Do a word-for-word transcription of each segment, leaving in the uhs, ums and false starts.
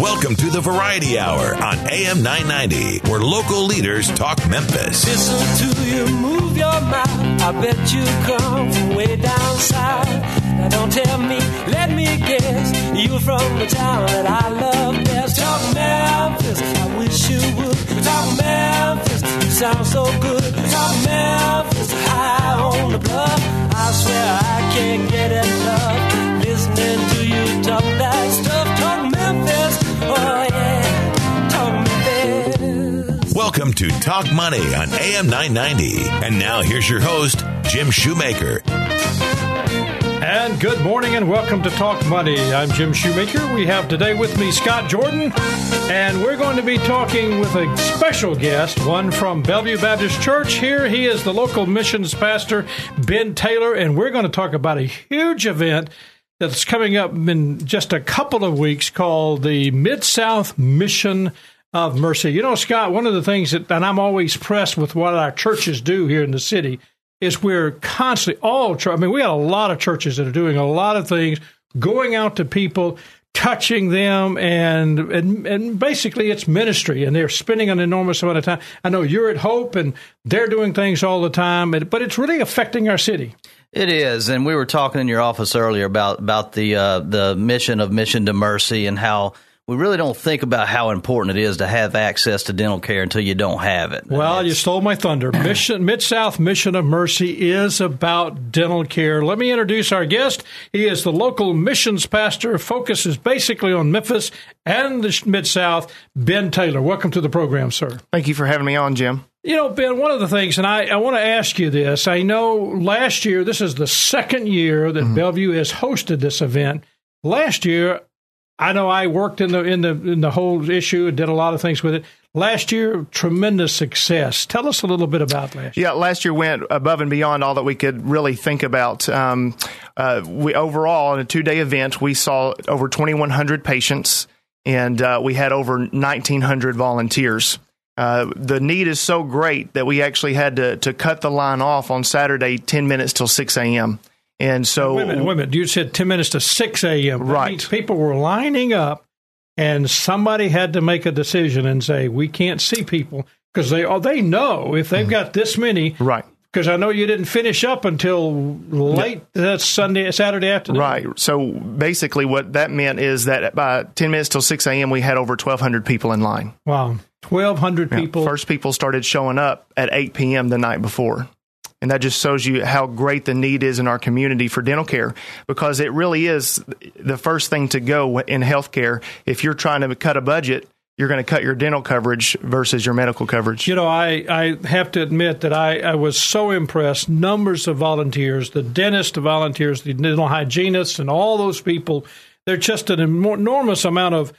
Welcome to the Variety Hour on A M nine ninety, where local leaders talk Memphis. Listen to you, move your mouth. I bet you come from way down south. Now don't tell me, let me guess. You're from the town that I love best. Talk Memphis, I wish you would. Talk Memphis, you sound so good. Talk Memphis, high on the bluff. I swear I can't get enough listening to you talk that stuff. Talk Memphis, oh yeah, talk Memphis. Welcome to Talk Money on A M nine ninety. And now here's your host, Jim Shoemaker. And good morning and welcome to Talk Money. I'm Jim Shoemaker. We have today with me Scott Jordan. And we're going to be talking with a special guest, one from Bellevue Baptist Church. Here he is, the local missions pastor, Ben Taylor. And we're going to talk about a huge event that's coming up in just a couple of weeks called the Mid-South Mission of Mercy. You know, Scott, one of the things that, and I'm always impressed with what our churches do here in the city, is we're constantly all, I mean, we got a lot of churches that are doing a lot of things, going out to people, touching them, and and, and basically it's ministry, and they're spending an enormous amount of time. I know you're at Hope, and they're doing things all the time, but it's really affecting our city. It is, and we were talking in your office earlier about about the uh, the mission of Mission to Mercy and how we really don't think about how important it is to have access to dental care until you don't have it. Well, you stole my thunder. Mission, Mid-South Mission of Mercy is about dental care. Let me introduce our guest. He is the local missions pastor. Focuses basically on Memphis and the Mid-South, Ben Taylor. Welcome to the program, sir. Thank you for having me on, Jim. You know, Ben, one of the things, and I, I want to ask you this. I know last year, this is the second year that mm-hmm. Bellevue has hosted this event. Last year, I know I worked in the in the in the whole issue and did a lot of things with it. Last year, tremendous success. Tell us a little bit about last year. Yeah, last year went above and beyond all that we could really think about. Um, uh, we overall, in a two-day event, we saw over twenty-one hundred patients, and uh, we had over nineteen hundred volunteers. Uh, the need is so great that we actually had to, to cut the line off on Saturday, ten minutes till six a.m. And so, wait a minute, wait a minute. You said ten minutes to six a.m. Right. People were lining up, and somebody had to make a decision and say, we can't see people because they oh, they know if they've got this many. Right. Because I know you didn't finish up until late yeah. Sunday, Saturday afternoon. Right. So basically what that meant is that by ten minutes till six a.m., we had over twelve hundred people in line. Wow. twelve hundred yeah. people. First people started showing up at eight p.m. the night before. And that just shows you how great the need is in our community for dental care, because it really is the first thing to go in healthcare. If you're trying to cut a budget, you're going to cut your dental coverage versus your medical coverage. You know, I, I have to admit that I, I was so impressed. Numbers of volunteers, the dentist volunteers, the dental hygienists, and all those people, they're just an enormous amount of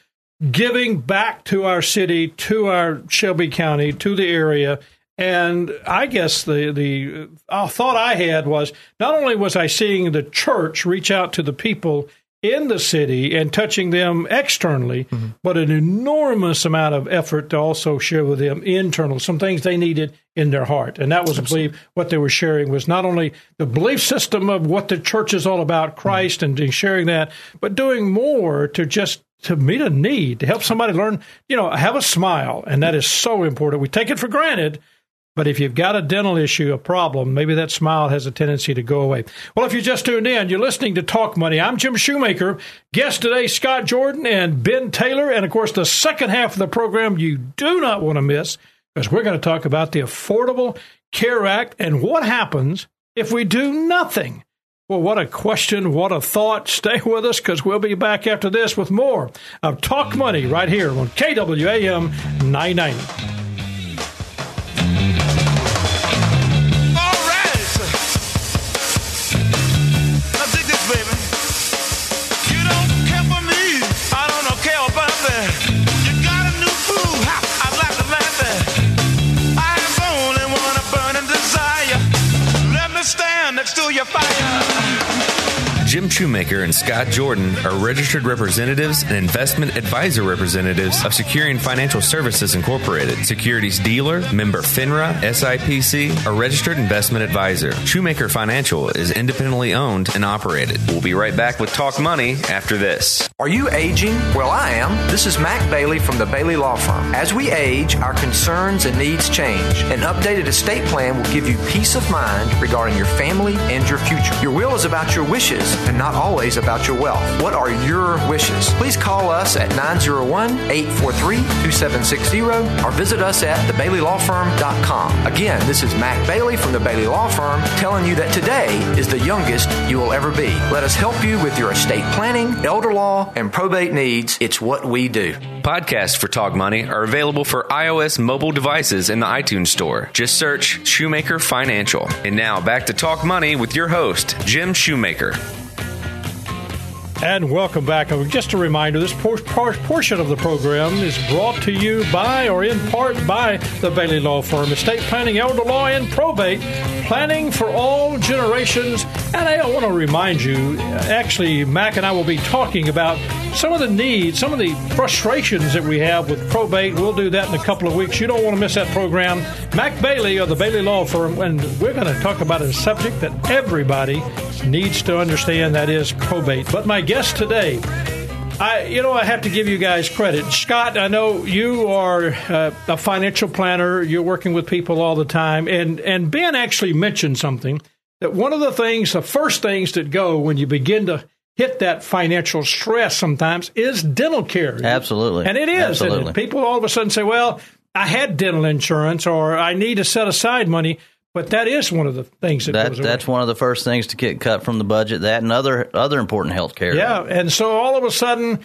giving back to our city, to our Shelby County, to the area. And I guess the, the uh, thought I had was not only was I seeing the church reach out to the people in the city and touching them externally, mm-hmm. but an enormous amount of effort to also share with them internal, some things they needed in their heart. And that was, I believe, what they were sharing was not only the belief system of what the church is all about, Christ, mm-hmm. and sharing that, but doing more to just to meet a need, to help somebody learn, you know, have a smile. And that is so important. We take it for granted. But if you've got a dental issue, a problem, maybe that smile has a tendency to go away. Well, if you just tuned in, you're listening to Talk Money. I'm Jim Shoemaker. Guests today, Scott Jordan and Ben Taylor. And, of course, the second half of the program you do not want to miss, because we're going to talk about the Affordable Care Act and what happens if we do nothing. Well, what a question, what a thought. Stay with us, because we'll be back after this with more of Talk Money right here on K W A M nine ninety. Jim Shoemaker and Scott Jordan are registered representatives and investment advisor representatives of Securian Financial Services Incorporated, securities dealer, member FINRA, S I P C, a registered investment advisor. Shoemaker Financial is independently owned and operated. We'll be right back with Talk Money after this. Are you aging? Well, I am. This is Mac Bailey from the Bailey Law Firm. As we age, our concerns and needs change. An updated estate plan will give you peace of mind regarding your family and your future. Your will is about your wishes and not always about your wealth. What are your wishes? Please call us at nine oh one, eight four three, two seven six zero or visit us at the bailey law firm dot com. Again, this is Mac Bailey from the Bailey Law Firm telling you that today is the youngest you will ever be. Let us help you with your estate planning, elder law, and probate needs. It's what we do. Podcasts for Talk Money are available for iOS mobile devices in the iTunes store. Just search Shoemaker Financial. And now back to Talk Money with your host, Jim Shoemaker. And welcome back. Just a reminder, this portion of the program is brought to you by, or in part by, the Bailey Law Firm. Estate planning, elder law, and probate. Planning for all generations. And I want to remind you, actually, Mac and I will be talking about some of the needs, some of the frustrations that we have with probate. We'll do that in a couple of weeks. You don't want to miss that program. Mac Bailey of the Bailey Law Firm. And we're going to talk about a subject that everybody needs to understand, that is probate. But my guest today, I, you know, I have to give you guys credit. Scott, I know you are uh, a financial planner. You're working with people all the time. And, and Ben actually mentioned something, that one of the things, the first things that go when you begin to hit that financial stress sometimes is dental care. Absolutely. And it is. Absolutely. And people all of a sudden say, well, I had dental insurance, or I need to set aside money. But that is one of the things that, that goes away. That's one of the first things to get cut from the budget, that and other other important health care. Yeah, and so all of a sudden,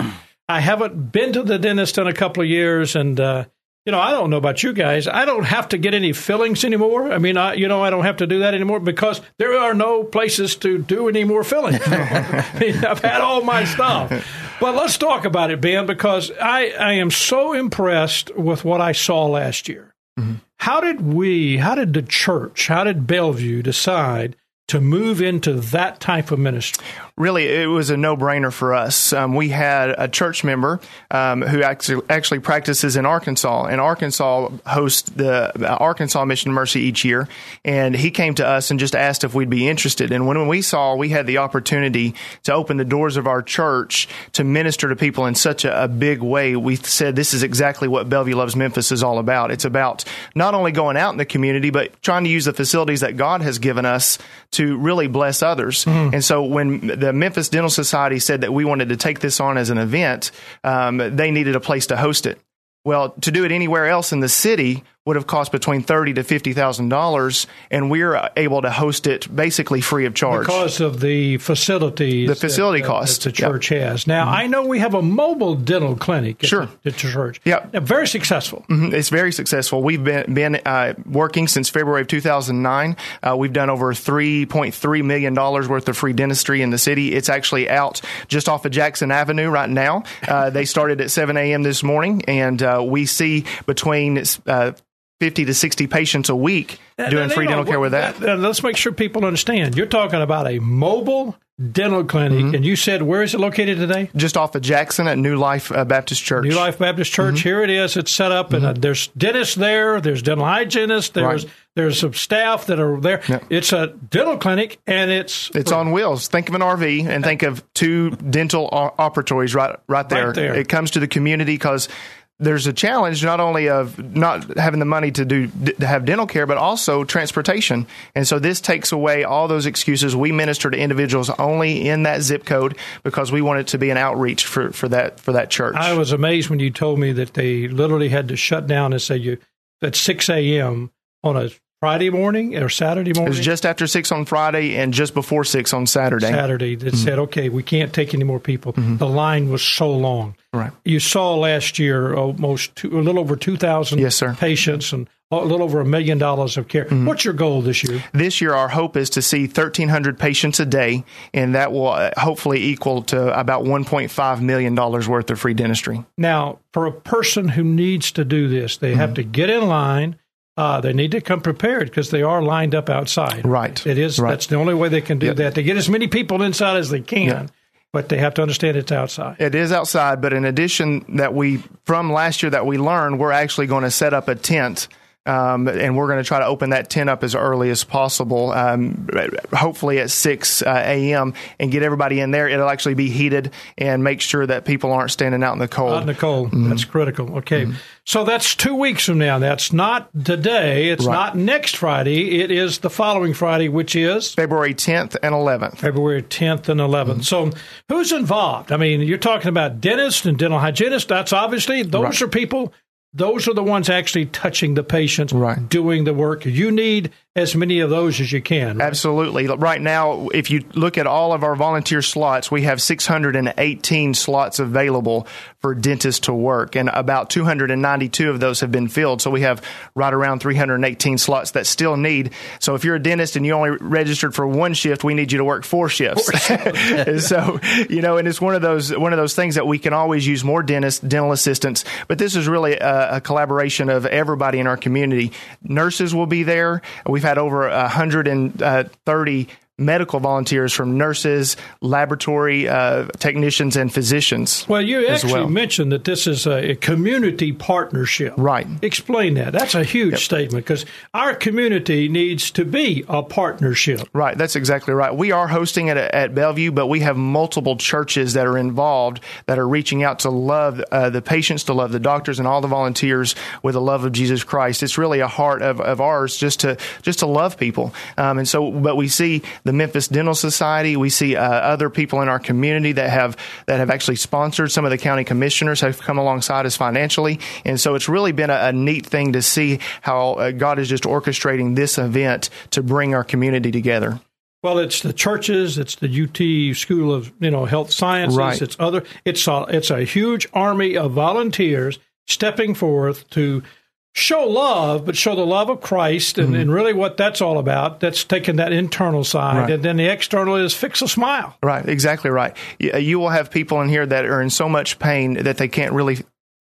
I haven't been to the dentist in a couple of years, and, uh, you know, I don't know about you guys. I don't have to get any fillings anymore. I mean, I, you know, I don't have to do that anymore because there are no places to do any more fillings. I mean, I've had all my stuff. But let's talk about it, Ben, because I, I am so impressed with what I saw last year. Mm-hmm. How did we, how did the church, how did Bellevue decide to move into that type of ministry? Really, it was a no-brainer for us. Um, we had a church member um, who actually, actually practices in Arkansas, and Arkansas hosts the Arkansas Mission of Mercy each year, and he came to us and just asked if we'd be interested. And when we saw we had the opportunity to open the doors of our church to minister to people in such a, a big way, we said this is exactly what Bellevue Loves Memphis is all about. It's about not only going out in the community, but trying to use the facilities that God has given us to really bless others. Mm. And so when the Memphis Dental Society said that we wanted to take this on as an event, um, they needed a place to host it. Well, to do it anywhere else in the city would have cost between thirty to fifty thousand dollars, and we're able to host it basically free of charge because of the facilities, the facility that, cost that the church yep. has. Now, mm-hmm. I know we have a mobile dental clinic at sure. the, the church. Yeah, very successful. Mm-hmm. It's very successful. We've been been uh, working since February of two thousand nine. Uh, we've done over three point three million dollars worth of free dentistry in the city. It's actually out just off of Jackson Avenue right now. Uh, they started at seven a.m. this morning, and uh, we see between Uh, fifty to sixty patients a week now, doing now free dental care with that. that. Let's make sure people understand. You're talking about a mobile dental clinic, mm-hmm. and you said, where is it located today? Just off of Jackson at New Life uh, Baptist Church. New Life Baptist Church. Mm-hmm. Here it is. It's set up, mm-hmm. and uh, there's dentists there. There's dental hygienists. There's right. There's some staff that are there. Yep. It's a dental clinic, and it's it's for, on wheels. Think of an R V, and think of two dental operatories right, right, there. right there. It comes to the community because there's a challenge not only of not having the money to do to have dental care, but also transportation. And so this takes away all those excuses. We minister to individuals only in that zip code because we want it to be an outreach for, for that for that church. I was amazed when you told me that they literally had to shut down and say you at six a.m. on a Friday morning or Saturday morning? It was just after six on Friday and just before six on Saturday. Saturday. That mm-hmm. said, okay, we can't take any more people. Mm-hmm. The line was so long. Right. You saw last year almost two, a little over two thousand yes, sir. patients and a little over a million dollars of care. Mm-hmm. What's your goal this year? This year, our hope is to see thirteen hundred patients a day, and that will hopefully equal to about one point five million dollars worth of free dentistry. Now, for a person who needs to do this, they mm-hmm. have to get in line. Uh, they need to come prepared because they are lined up outside. Right. It is. Right. That's the only way they can do yeah. that. They get as many people inside as they can. Yeah. But they have to understand it's outside. It is outside, but in addition that we, from last year that we learned, we're actually going to set up a tent, um, and we're going to try to open that tent up as early as possible, um, hopefully at six a.m., and get everybody in there. It'll actually be heated and make sure that people aren't standing out in the cold. Out in the cold. Mm-hmm. That's critical. Okay. Mm-hmm. So that's two weeks from now. That's not today. It's right. not next Friday. It is the following Friday, which is? February tenth and eleventh. February tenth and eleventh. Mm-hmm. So who's involved? I mean, you're talking about dentists and dental hygienists. That's obviously, those right. are people, those are the ones actually touching the patients, right. doing the work. You need as many of those as you can. Right? Absolutely. Right now, if you look at all of our volunteer slots, we have six hundred eighteen slots available for dentists to work, and about two hundred ninety-two of those have been filled. So we have right around three hundred eighteen slots that still need. So if you're a dentist and you only registered for one shift, we need you to work four shifts. So, you know, and it's one of those one of those things that we can always use more dentists, dental assistants, but this is really a, a collaboration of everybody in our community. Nurses will be there. We We've had over one hundred thirty medical volunteers from nurses, laboratory uh, technicians, and physicians. Well, you actually well. mentioned that this is a community partnership. Right. Explain that. That's a huge yep. statement, because our community needs to be a partnership. Right. That's exactly right. We are hosting it at, at Bellevue, but we have multiple churches that are involved that are reaching out to love uh, the patients, to love the doctors, and all the volunteers with the love of Jesus Christ. It's really a heart of, of ours just to just to love people. Um, and so, but we see the The Memphis Dental Society. We see uh, other people in our community that have that have actually sponsored. Some of the county commissioners have come alongside us financially, and so it's really been a, a neat thing to see how uh, God is just orchestrating this event to bring our community together. Well, it's the churches, it's the U T School of you know Health Sciences, right. it's other, it's a, it's a huge army of volunteers stepping forth to show love, but show the love of Christ, and, mm-hmm. and really what that's all about. That's taking that internal side, right. and then the external is fix a smile. Right, exactly right. You will have people in here that are in so much pain that they can't really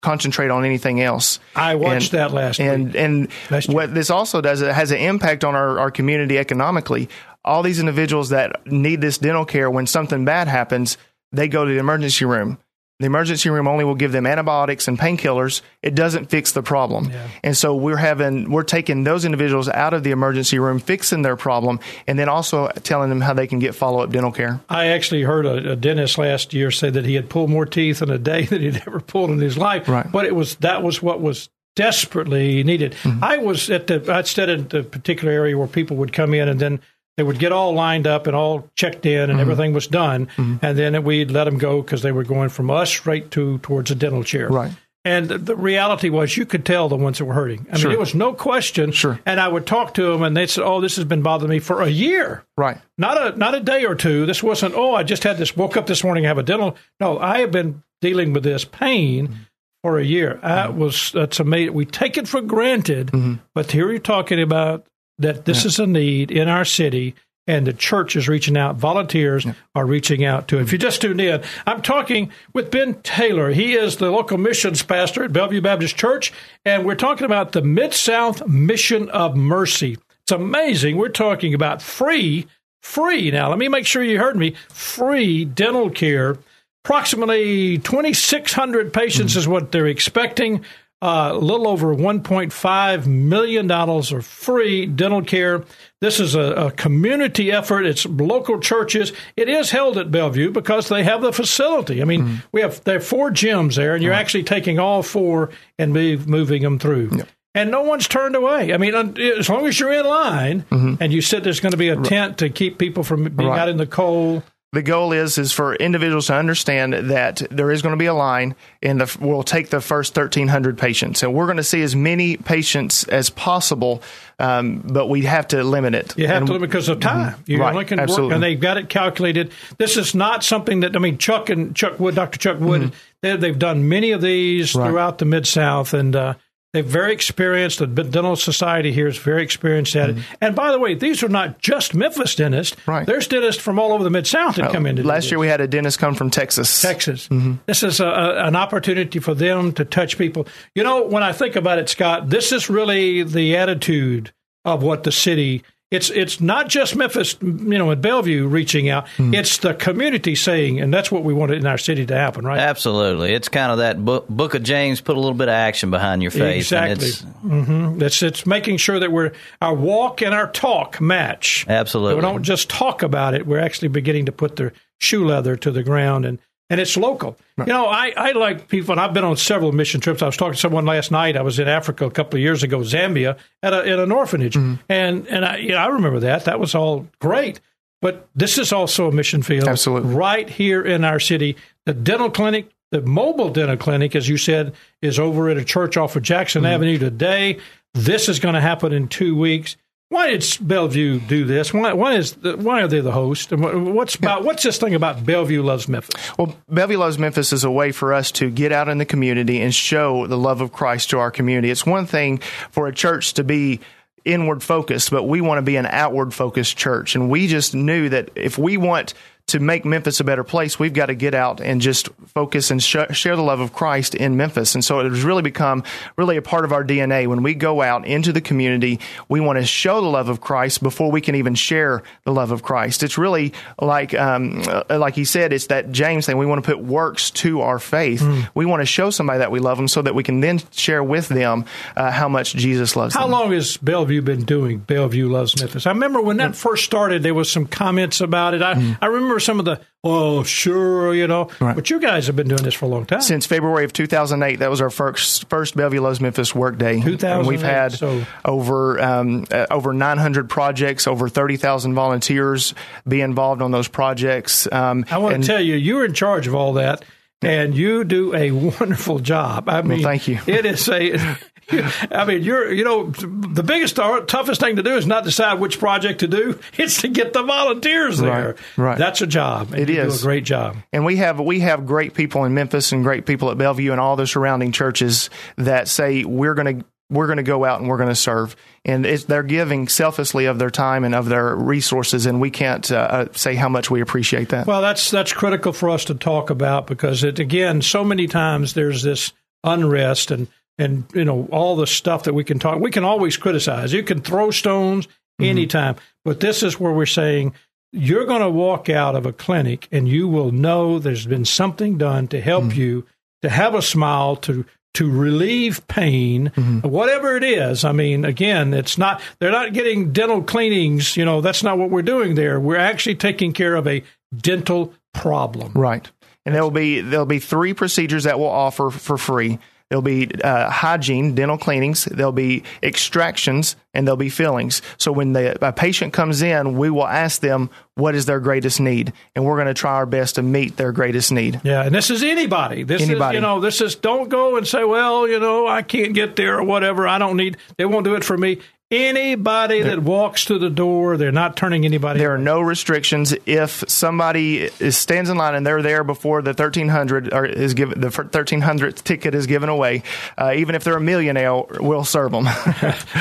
concentrate on anything else. I watched and, that last and, week. And, and what this also does, it has an impact on our, our community economically. All these individuals that need this dental care, when something bad happens, they go to the emergency room. The emergency room only will give them antibiotics and painkillers. It doesn't fix the problem. Yeah. And so we're having, we're taking those individuals out of the emergency room, fixing their problem, and then also telling them how they can get follow-up dental care. I actually heard a, a dentist last year say that he had pulled more teeth in a day than he'd ever pulled in his life. Right. But it was, that was what was desperately needed. Mm-hmm. I was at the, I stayed in the particular area where people would come in and then they would get all lined up and all checked in, and mm-hmm. everything was done. Mm-hmm. And then we'd let them go because they were going from us straight to towards a dental chair. Right. And the reality was you could tell the ones that were hurting. I sure. mean, it was no question. Sure. And I would talk to them, and they said, oh, this has been bothering me for a year. Right. Not a not a day or two. This wasn't, oh, I just had this, woke up this morning, have a dental. No, I have been dealing with this pain mm-hmm. for a year. That mm-hmm. was, that's amazing. We take it for granted, mm-hmm. but here you're talking about that this yeah. is a need in our city, and the church is reaching out. Volunteers yeah. are reaching out to it. If you just tuned in, I'm talking with Ben Taylor. He is the local missions pastor at Bellevue Baptist Church, and we're talking about the Mid-South Mission of Mercy. It's amazing. We're talking about free, free, now let me make sure you heard me, free dental care. Approximately twenty-six hundred patients mm-hmm. is what they're expecting. Uh, a little over one point five million dollars of free dental care. This is a, a community effort. It's local churches. It is held at Bellevue because they have the facility. I mean, mm-hmm. we have there are four gyms there, and you're right. actually taking all four and move, moving them through. Yep. And no one's turned away. I mean, as long as you're in line, mm-hmm. and you said there's going to be a right. tent to keep people from being right. out in the cold. The goal is is for individuals to understand that there is going to be a line, and the, we'll take the first thirteen hundred patients. So we're going to see as many patients as possible, um, but we have to limit it. You have and, to limit because of time. You right, only can work, and they've got it calculated. This is not something that, I mean, Chuck and Chuck Wood, Doctor Chuck Wood, mm-hmm. they, they've done many of these right. throughout the Mid-South, and uh, They're very experienced. The Dental Society here is very experienced at mm-hmm. it. And by the way, these are not just Memphis dentists. Right. There's dentists from all over the Mid-South that uh, come in to Last do this. year we had a dentist come from Texas. Texas. Mm-hmm. This is a, a, an opportunity for them to touch people. You know, when I think about it, Scott, this is really the attitude of what the city It's it's not just Memphis, you know, at Bellevue reaching out. Mm. It's the community saying, and that's what we want in our city to happen, right? Absolutely. It's kind of that book, book of James, put a little bit of action behind your face. Exactly. It's, mm-hmm. it's, it's making sure that we're our walk and our talk match. Absolutely. So we don't just talk about it. We're actually beginning to put the shoe leather to the ground, and, and it's local. Right. You know, I, I like people, and I've been on several mission trips. I was talking to someone last night. I was in Africa a couple of years ago, Zambia, at, a, at an orphanage. Mm-hmm. And and I, you know, I remember that. That was all great. But this is also a mission field. Absolutely. Right here in our city. The dental clinic, the mobile dental clinic, as you said, is over at a church off of Jackson mm-hmm. Avenue today. This is going to happen in two weeks. Why did Bellevue do this? Why, why is the, why are they the host? And what's about, what's this thing about Bellevue Loves Memphis? Well, Bellevue Loves Memphis is a way for us to get out in the community and show the love of Christ to our community. It's one thing for a church to be inward focused, but we want to be an outward focused church. And we just knew that if we want to make Memphis a better place, we've got to get out and just focus and sh- share the love of Christ in Memphis. And so it has really become really a part of our D N A. When we go out into the community, we want to show the love of Christ before we can even share the love of Christ. It's really like, um, like he said, it's that James thing. We want to put works to our faith. Mm. We want to show somebody that we love them so that we can then share with them uh, how much Jesus loves how them. How long has Bellevue been doing Bellevue Loves Memphis? I remember when that first started, there was some comments about it. I, mm. I remember some of the, oh, sure, you know. Right. But you guys have been doing this for a long time. Since February of two thousand eight, that was our first, first Bellevue Loves Memphis work day. two thousand eight, and we've had so. over um, uh, over nine hundred projects, over thirty thousand volunteers be involved on those projects. Um, I want to tell you, you're in charge of all that, and you do a wonderful job. I mean, well, thank you. It is a... I mean, you're, you know, the biggest, toughest thing to do is not decide which project to do. It's to get the volunteers there. Right, right. That's a job. And it you is. do a great job. And we have we have great people in Memphis and great people at Bellevue and all the surrounding churches that say we're going to we're going to go out and we're going to serve. And it's, they're giving selflessly of their time and of their resources, and we can't uh, say how much we appreciate that. Well, that's that's critical for us to talk about because, it again, so many times there's this unrest and And, you know, all the stuff that we can talk, we can always criticize. You can throw stones anytime. Mm-hmm. But this is where we're saying you're going to walk out of a clinic and you will know there's been something done to help mm-hmm. you, to have a smile, to to relieve pain, mm-hmm. whatever it is. I mean, again, it's not, they're not getting dental cleanings. You know, that's not what we're doing there. We're actually taking care of a dental problem. Right. And there'll be, there'll be three procedures that we'll offer for free. There'll be uh, hygiene, dental cleanings, there'll be extractions, and there'll be fillings. So when the, a patient comes in, we will ask them what is their greatest need, and we're going to try our best to meet their greatest need. Yeah, and this is anybody. This anybody. is, you know, this is, don't go and say, well, you know, I can't get there or whatever. I don't need, they won't do it for me. Anybody that walks to the door, they're not turning anybody. There away. are no restrictions. If somebody is, stands in line and they're there before the thirteen hundred or is given, the thirteen hundredth ticket is given away, uh, even if they're a millionaire, we'll serve them.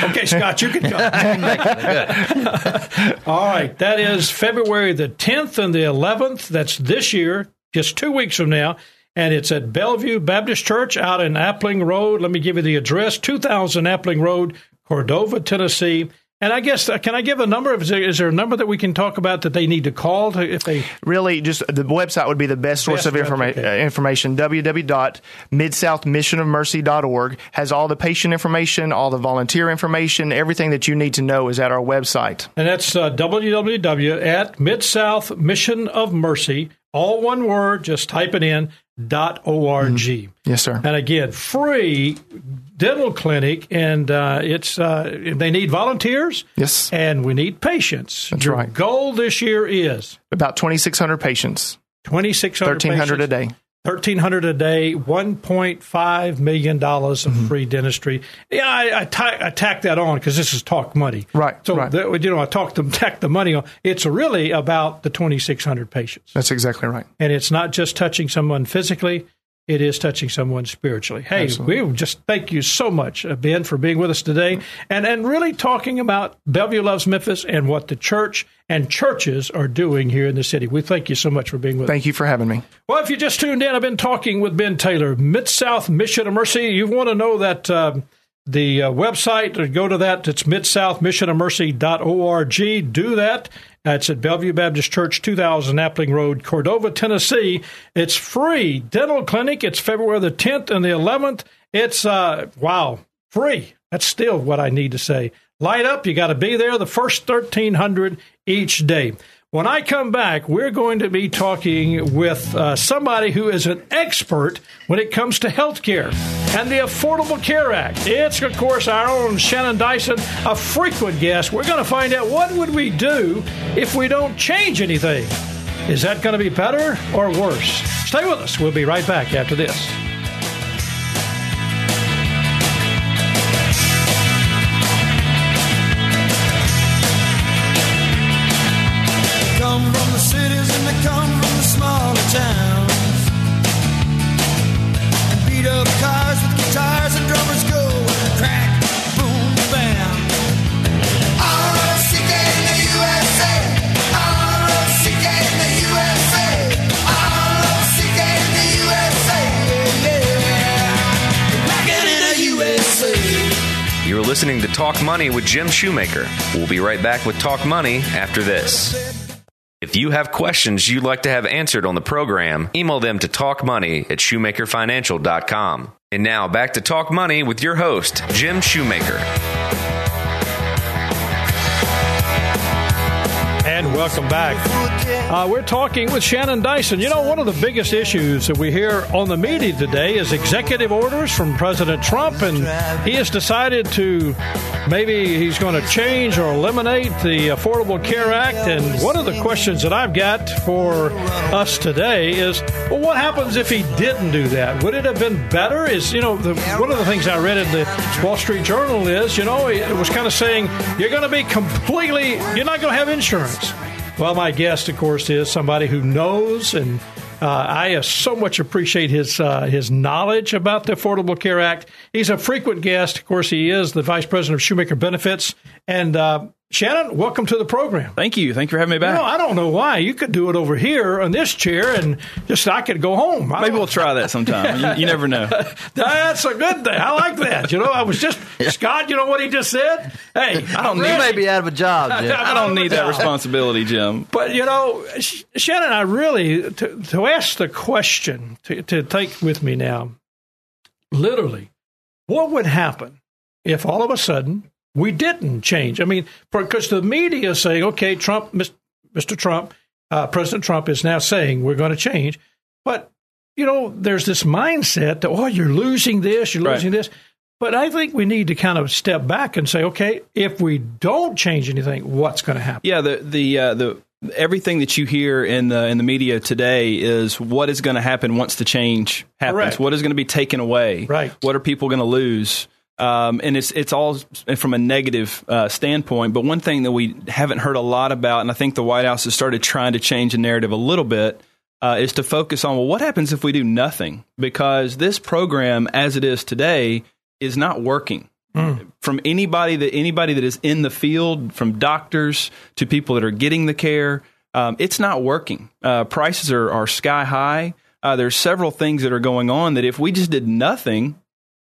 Okay, Scott, you can come. All right, that is February the tenth and the eleventh. That's this year, just two weeks from now. And it's at Bellevue Baptist Church out in Appling Road. Let me give you the address, two thousand Appling Road, Cordova, Tennessee. And I guess, can I give a number? Is there, is there a number that we can talk about that they need to call to, if they really just the website would be the best source best of informa- okay. information. w w w dot mid south mission of mercy dot org has all the patient information, all the volunteer information, everything that you need to know is at our website. And that's uh, w w w dot mid south mission of mercy, all one word, just type it in, dot org. Mm-hmm. Yes, sir. And again, free dental clinic, and uh, it's uh, they need volunteers. Yes, and we need patients. That's Your right. Goal this year is about twenty-six hundred patients. twenty-six hundred, thirteen hundred patients, a day. thirteen hundred a day. one point five million dollars of mm-hmm. free dentistry. Yeah, I, I, t- I tack that on because this is talk money. Right. So right. That, you know, I talk them tack the money on. It's really about the twenty-six hundred patients. That's exactly right. And it's not just touching someone physically. it is touching someone spiritually. Hey, Absolutely. We just thank you so much, Ben, for being with us today and, and really talking about Bellevue Loves Memphis and what the church and churches are doing here in the city. We thank you so much for being with thank us. Thank you for having me. Well, if you just tuned in, I've been talking with Ben Taylor, Mid-South Mission of Mercy. You want to know that um, the uh, website, or go to that. It's mid south mission of mercy dot org. Do that. It's at Bellevue Baptist Church, two thousand Appling Road, Cordova, Tennessee. It's free dental clinic. It's February the tenth and the eleventh. It's, uh, wow, free. That's still what I need to say. Light up. You got to be there the first thirteen hundred each day. When I come back, we're going to be talking with uh, somebody who is an expert when it comes to health care and the Affordable Care Act. It's, of course, our own Shannon Dyson, a frequent guest. We're going to find out what would we do if we don't change anything. Is that going to be better or worse? Stay with us. We'll be right back after this. Listening to Talk Money with Jim Shoemaker. We'll be right back with Talk Money after this. If you have questions you'd like to have answered on the program, email them to talk money at shoemaker financial dot com. And now back to Talk Money with your host, Jim Shoemaker. And welcome back. Uh, we're talking with Shannon Dyson. You know, one of the biggest issues that we hear on the media today is executive orders from President Trump, and he has decided to maybe he's going to change or eliminate the Affordable Care Act. And one of the questions that I've got for us today is, well, what happens if he didn't do that? Would it have been better? Is you know, the, one of the things I read in the Wall Street Journal is, you know, it was kind of saying you're going to be completely, you're not going to have insurance. Well, my guest, of course, is somebody who knows, and uh, I so much appreciate his uh, his knowledge about the Affordable Care Act. He's a frequent guest. Of course, he is the Vice President of Shoemaker Benefits. And uh, Shannon, welcome to the program. Thank you. Thank you for having me back. You know, I don't know why. You could do it over here on this chair, and just I could go home. I Maybe don't... we'll try that sometime. you, you never know. That's a good thing. I like that. You know, I was just, yeah. Scott, you know what he just said? Hey, I don't need, you may be out of a job, Jim. I don't need that responsibility, Jim. But, you know, Sh- Shannon, I really, to, to ask the question, to, to take with me now, literally, what would happen if all of a sudden we didn't change? I mean, because the media is saying, okay, Trump, Mister Trump, uh, President Trump is now saying we're going to change. But, you know, there's this mindset that, oh, you're losing this, you're losing right. this. But I think we need to kind of step back and say, okay, if we don't change anything, what's going to happen? Yeah, the the uh, the everything that you hear in the in the media today is what is going to happen once the change happens. Correct. What is going to be taken away? Right. What are people going to lose? Um, and it's it's all from a negative uh, standpoint. But one thing that we haven't heard a lot about, and I think the White House has started trying to change the narrative a little bit, uh, is to focus on, well, what happens if we do nothing? Because this program, as it is today, is not working. Mm. From anybody that anybody that is in the field, from doctors to people that are getting the care, um, it's not working. Uh, prices are, are sky high. Uh, there's several things that are going on that if we just did nothing,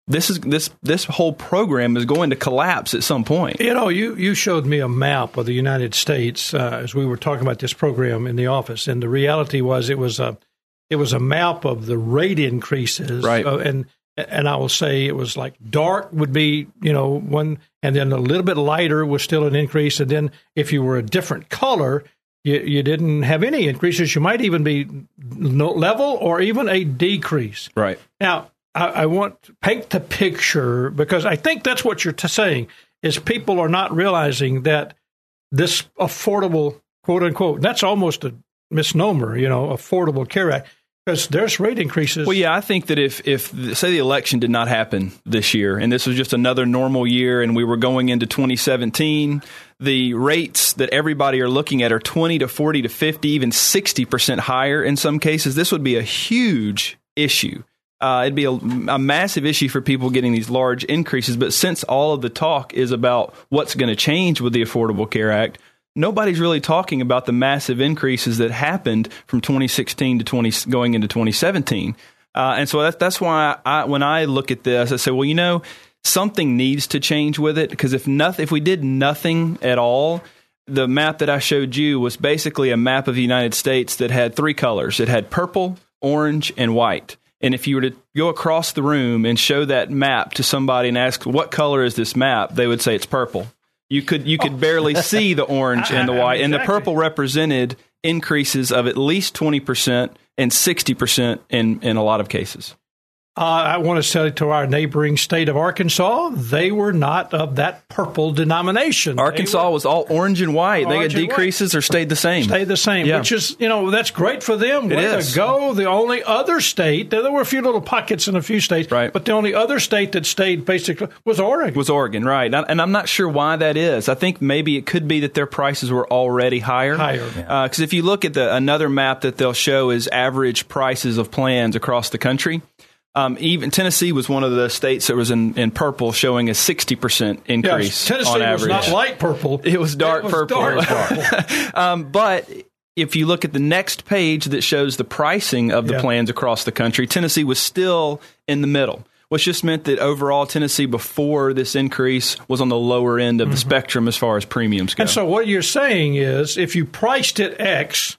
this is this this whole program is going to collapse at some point. You know, you, you showed me a map of the United States uh, as we were talking about this program in the office, and the reality was it was a it was a map of the rate increases, right? Uh, and And I will say it was like dark would be, you know, one, and then a little bit lighter was still an increase. And then if you were a different color, you, you didn't have any increases. You might even be level or even a decrease. Right. Now, I, I want to paint the picture because I think that's what you're t- saying is people are not realizing that this affordable, quote unquote, that's almost a misnomer, you know, Affordable Care Act. Because there's rate increases. Well, yeah, I think that if, if, say, the election did not happen this year, and this was just another normal year, and we were going into twenty seventeen, the rates that everybody are looking at are twenty to forty to fifty, even sixty percent higher in some cases. This would be a huge issue. Uh, it'd be a, a massive issue for people getting these large increases. But since all of the talk is about what's going to change with the Affordable Care Act, nobody's really talking about the massive increases that happened from twenty sixteen to twenty going into twenty seventeen. Uh, and so that's, that's why I, when I look at this, I say, well, you know, something needs to change with it, because if nothing, if we did nothing at all, the map that I showed you was basically a map of the United States that had three colors. It had purple, orange, and white. And if you were to go across the room and show that map to somebody and ask, what color is this map? They would say it's purple. You could you could oh. barely see the orange and the white. Exactly. And the purple represented increases of at least twenty percent and sixty percent in, in a lot of cases. Uh, I want to say to our neighboring state of Arkansas, they were not of that purple denomination. Arkansas were, was all orange and white. Orange they got decreases or stayed the same. Stayed the same, yeah. Which is, you know, that's great for them. It Way is. to go. The only other state, there were a few little pockets in a few states, right. but the only other state that stayed basically was Oregon. Was Oregon, right. And I'm not sure why that is. I think maybe it could be that their prices were already higher. Higher. Because yeah. uh, if you look at the another map that they'll show is average prices of plans across the country. Um, even Tennessee was one of the states that was in, in purple, showing a sixty percent increase yes, Tennessee on average. Was not light purple. It was dark it was purple. Dark purple. um, but if you look at the next page that shows the pricing of the yeah. plans across the country, Tennessee was still in the middle, which just meant that overall Tennessee before this increase was on the lower end of mm-hmm. the spectrum as far as premiums go. And so what you're saying is if you priced it X—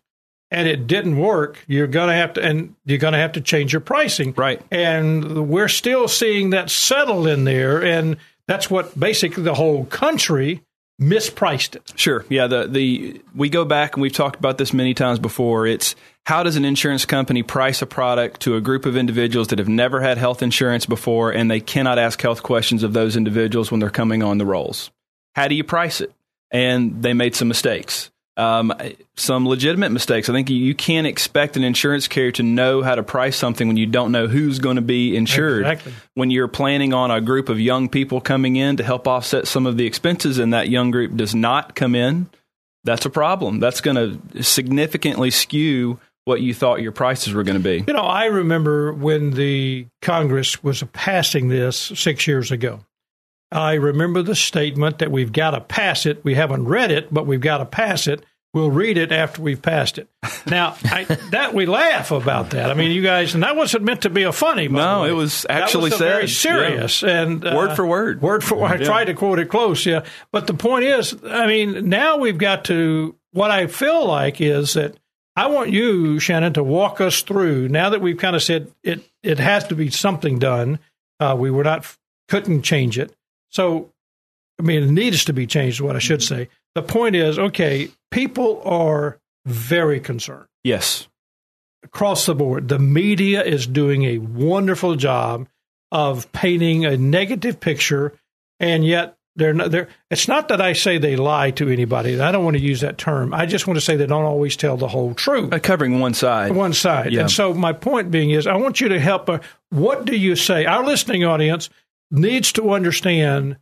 and it didn't work, you're going to have to and you're going to have to change your pricing. Right. And we're still seeing that settle in there, and that's what basically the whole country mispriced it. Sure. Yeah, the the we go back and we've talked about this many times before. It's how does an insurance company price a product to a group of individuals that have never had health insurance before and they cannot ask health questions of those individuals when they're coming on the rolls? How do you price it? And they made some mistakes. Um, some legitimate mistakes. I think you can't expect an insurance carrier to know how to price something when you don't know who's going to be insured. Exactly. When you're planning on a group of young people coming in to help offset some of the expenses and that young group does not come in, that's a problem. That's going to significantly skew what you thought your prices were going to be. You know, I remember when the Congress was passing this six years ago. I remember the statement that we've got to pass it. We haven't read it, but we've got to pass it. We'll read it after we've passed it. Now, I, that we laugh about that. I mean, you guys, and that wasn't meant to be a funny. No, it was actually that was very serious yeah. and uh, word for word, word for. I yeah. tried to quote it close, yeah. But the point is, I mean, now we've got to. What I feel like is that I want you, Shannon, to walk us through. Now that we've kind of said it, it has to be something done. Uh, we were not couldn't change it. So, I mean, it needs to be changed, what I should say. The point is, okay, people are very concerned. Yes. Across the board. The media is doing a wonderful job of painting a negative picture, and yet they're not, they're, it's not that I say they lie to anybody. I don't want to use that term. I just want to say they don't always tell the whole truth. By covering one side. One side. Yeah. And so my point being is I want you to help. Uh, what do you say? Our listening audience needs to understand,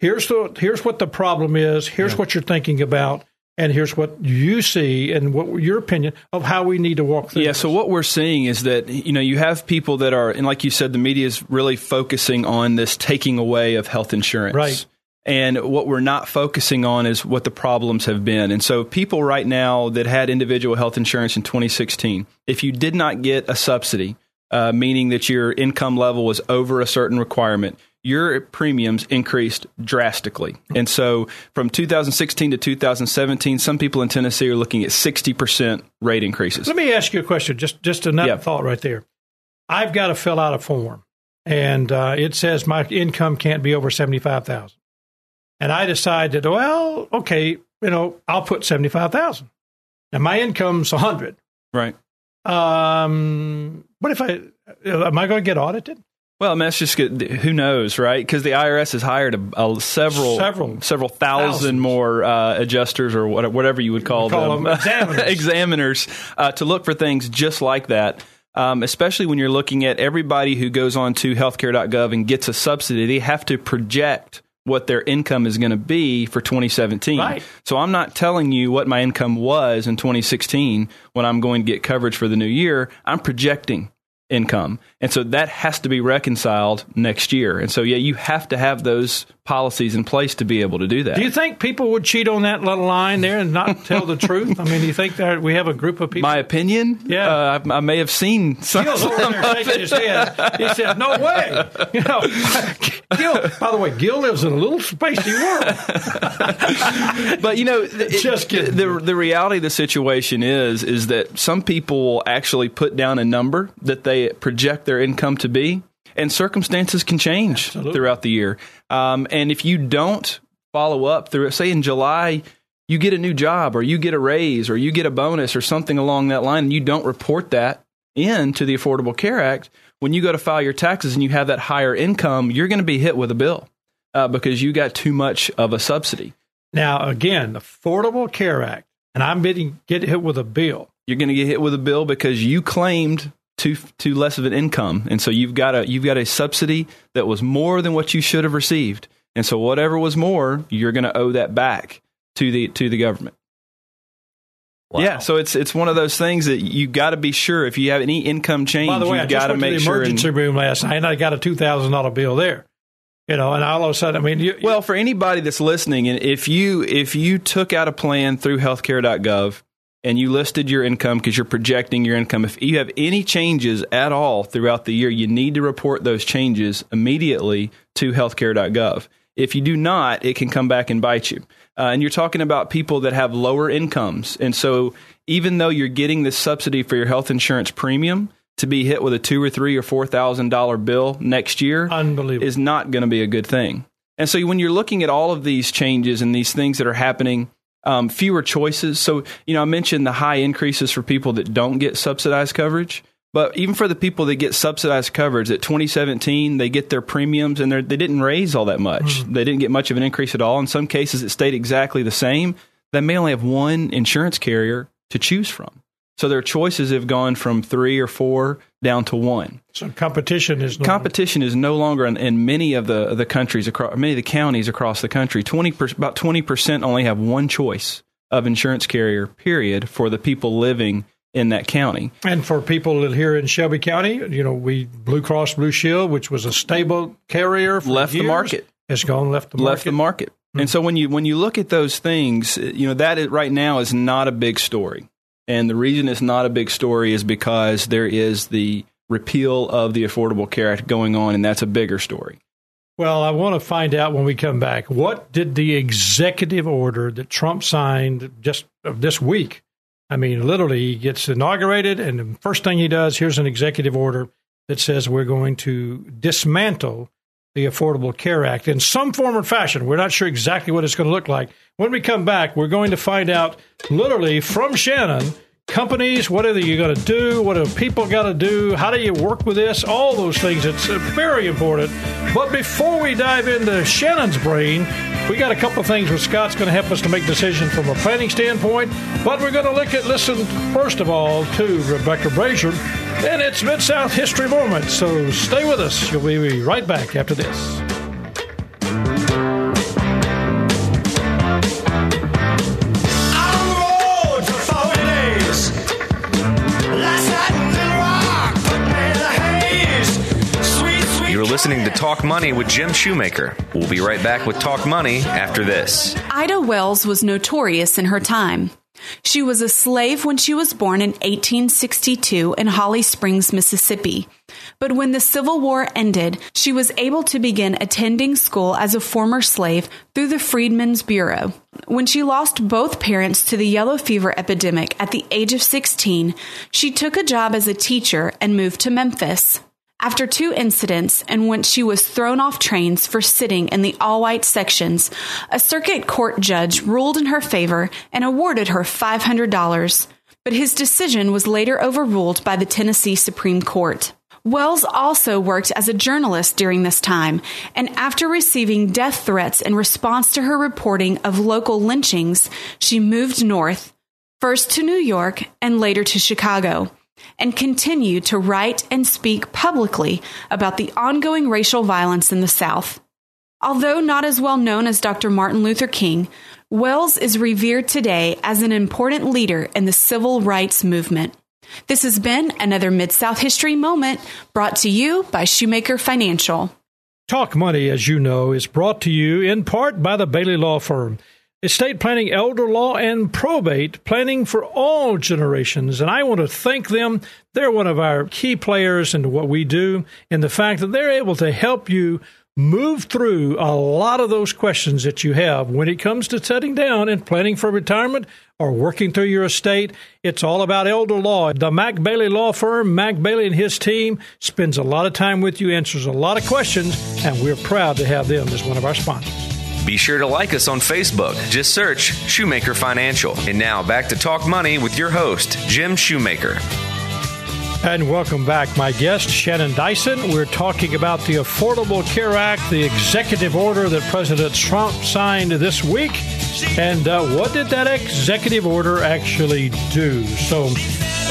here's the here's what the problem is, here's yeah. what you're thinking about, and here's what you see and what your opinion of how we need to walk through. Yeah, this. So what we're seeing is that, you know, you have people that are, and like you said, the media is really focusing on this taking away of health insurance. Right. And what we're not focusing on is what the problems have been. And so people right now that had individual health insurance in twenty sixteen, if you did not get a subsidy, Uh, meaning that your income level was over a certain requirement, your premiums increased drastically. And so from two thousand sixteen to two thousand seventeen, some people in Tennessee are looking at sixty percent rate increases. Let me ask you a question, just just another yeah. thought right there. I've got to fill out a form, and uh, it says my income can't be over seventy-five thousand dollars. And I decided, well, okay, you know, I'll put seventy-five thousand dollars. Now, my income's one hundred thousand dollars. Right. Um, what if I, am I going to get audited? Well, I mean, that's just, who knows, right? Because the I R S has hired a, a several, several, several thousand thousands. more uh, adjusters or what, whatever you would call, call them, them examiners, examiners uh, to look for things just like that. Um, especially when you're looking at everybody who goes on to healthcare dot gov and gets a subsidy, they have to project what their income is going to be for twenty seventeen. Right. So I'm not telling you what my income was in twenty sixteen when I'm going to get coverage for the new year. I'm projecting income. And so that has to be reconciled next year. And so, yeah, you have to have those policies in place to be able to do that. Do you think people would cheat on that little line there and not tell the truth? I mean, do you think that we have a group of people? My opinion? Yeah. Uh, I, I may have seen some. Gil's over there shaking his head. He said, no way. You know, Gil, by the way, Gil lives in a little spacey world. But, you know, it, Just kidding. The, the reality of the situation is, is that some people will actually put down a number that they project their income to be. And circumstances can change Absolutely. Throughout the year. Um, and if you don't follow up through, say in July, you get a new job or you get a raise or you get a bonus or something along that line, and you don't report that in to the Affordable Care Act, when you go to file your taxes and you have that higher income, you're going to be hit with a bill uh, because you got too much of a subsidy. Now, again, the Affordable Care Act, and I'm getting get hit with a bill. You're going to get hit with a bill because you claimed too too less of an income, and so you've got a you've got a subsidy that was more than what you should have received, and so whatever was more, you're going to owe that back to the to the government. Wow. Yeah, so it's it's one of those things that you got to be sure if you have any income change. By the way, you've I just went to the emergency sure and, room last night, and I got a two thousand dollar bill there. You know, and all of a sudden, I mean, you, well, for anybody that's listening, and if you if you took out a plan through healthcare dot gov. and you listed your income because you're projecting your income. If you have any changes at all throughout the year, you need to report those changes immediately to healthcare dot gov. If you do not, it can come back and bite you. Uh, and you're talking about people that have lower incomes. And so even though you're getting this subsidy for your health insurance premium, to be hit with a two or three or four thousand dollars bill next year is not going to be a good thing. And so when you're looking at all of these changes and these things that are happening, Um, fewer choices. So, you know, I mentioned the high increases for people that don't get subsidized coverage, but even for the people that get subsidized coverage, at twenty seventeen, they get their premiums and they didn't raise all that much. Mm-hmm. They didn't get much of an increase at all. In some cases, it stayed exactly the same. They may only have one insurance carrier to choose from. So their choices have gone from three or four down to one. So competition is no competition longer. is no longer in, in many of the the countries across many of the counties across the country. Twenty per, about twenty percent only have one choice of insurance carrier. Period for the people living in that county. And for people here in Shelby County, you know, we Blue Cross Blue Shield, which was a stable carrier, for left years, the market. It's gone left the market. Left the market. Mm-hmm. And so when you when you look at those things, you know that is, right now is not a big story. And the reason it's not a big story is because there is the repeal of the Affordable Care Act going on, and that's a bigger story. Well, I want to find out when we come back, what did the executive order that Trump signed just this week? I mean, literally, he gets inaugurated, and the first thing he does, here's an executive order that says we're going to dismantle the Affordable Care Act in some form or fashion. We're not sure exactly what it's going to look like. When we come back, we're going to find out literally from Shannon, companies, what are you going to do? What do people got to do? How do you work with this? All those things. It's very important. But before we dive into Shannon's brain, we got a couple of things where Scott's going to help us to make decisions from a planning standpoint. But we're going to look at, listen, first of all, to Rebecca Brazier. And it's Mid-South History Moment, so stay with us. You'll be right back after this. You're listening to Talk Money with Jim Shoemaker. We'll be right back with Talk Money after this. Ida Wells was notorious in her time. She was a slave when she was born in eighteen sixty-two in Holly Springs, Mississippi. But when the Civil War ended, she was able to begin attending school as a former slave through the Freedmen's Bureau. When she lost both parents to the yellow fever epidemic at the age of sixteen, she took a job as a teacher and moved to Memphis. After two incidents in which she was thrown off trains for sitting in the all-white sections, a circuit court judge ruled in her favor and awarded her five hundred dollars, but his decision was later overruled by the Tennessee Supreme Court. Wells also worked as a journalist during this time, and after receiving death threats in response to her reporting of local lynchings, she moved north, first to New York and later to Chicago, and continue to write and speak publicly about the ongoing racial violence in the South. Although not as well known as Doctor Martin Luther King, Wells is revered today as an important leader in the civil rights movement. This has been another Mid-South History Moment brought to you by Shoemaker Financial. Talk Money, as you know, is brought to you in part by the Bailey Law Firm. Estate planning, elder law, and probate planning for all generations. And I want to thank them. They're one of our key players in what we do, and the fact that they're able to help you move through a lot of those questions that you have when it comes to setting down and planning for retirement or working through your estate. It's all about elder law. The Mac Bailey Law Firm, Mac Bailey and his team, spends a lot of time with you, answers a lot of questions, and we're proud to have them as one of our sponsors. Be sure to like us on Facebook. Just search Shoemaker Financial. And now back to Talk Money with your host, Jim Shoemaker. And welcome back, my guest, Shannon Dyson. We're talking about the Affordable Care Act, the executive order that President Trump signed this week. And uh, what did that executive order actually do? So,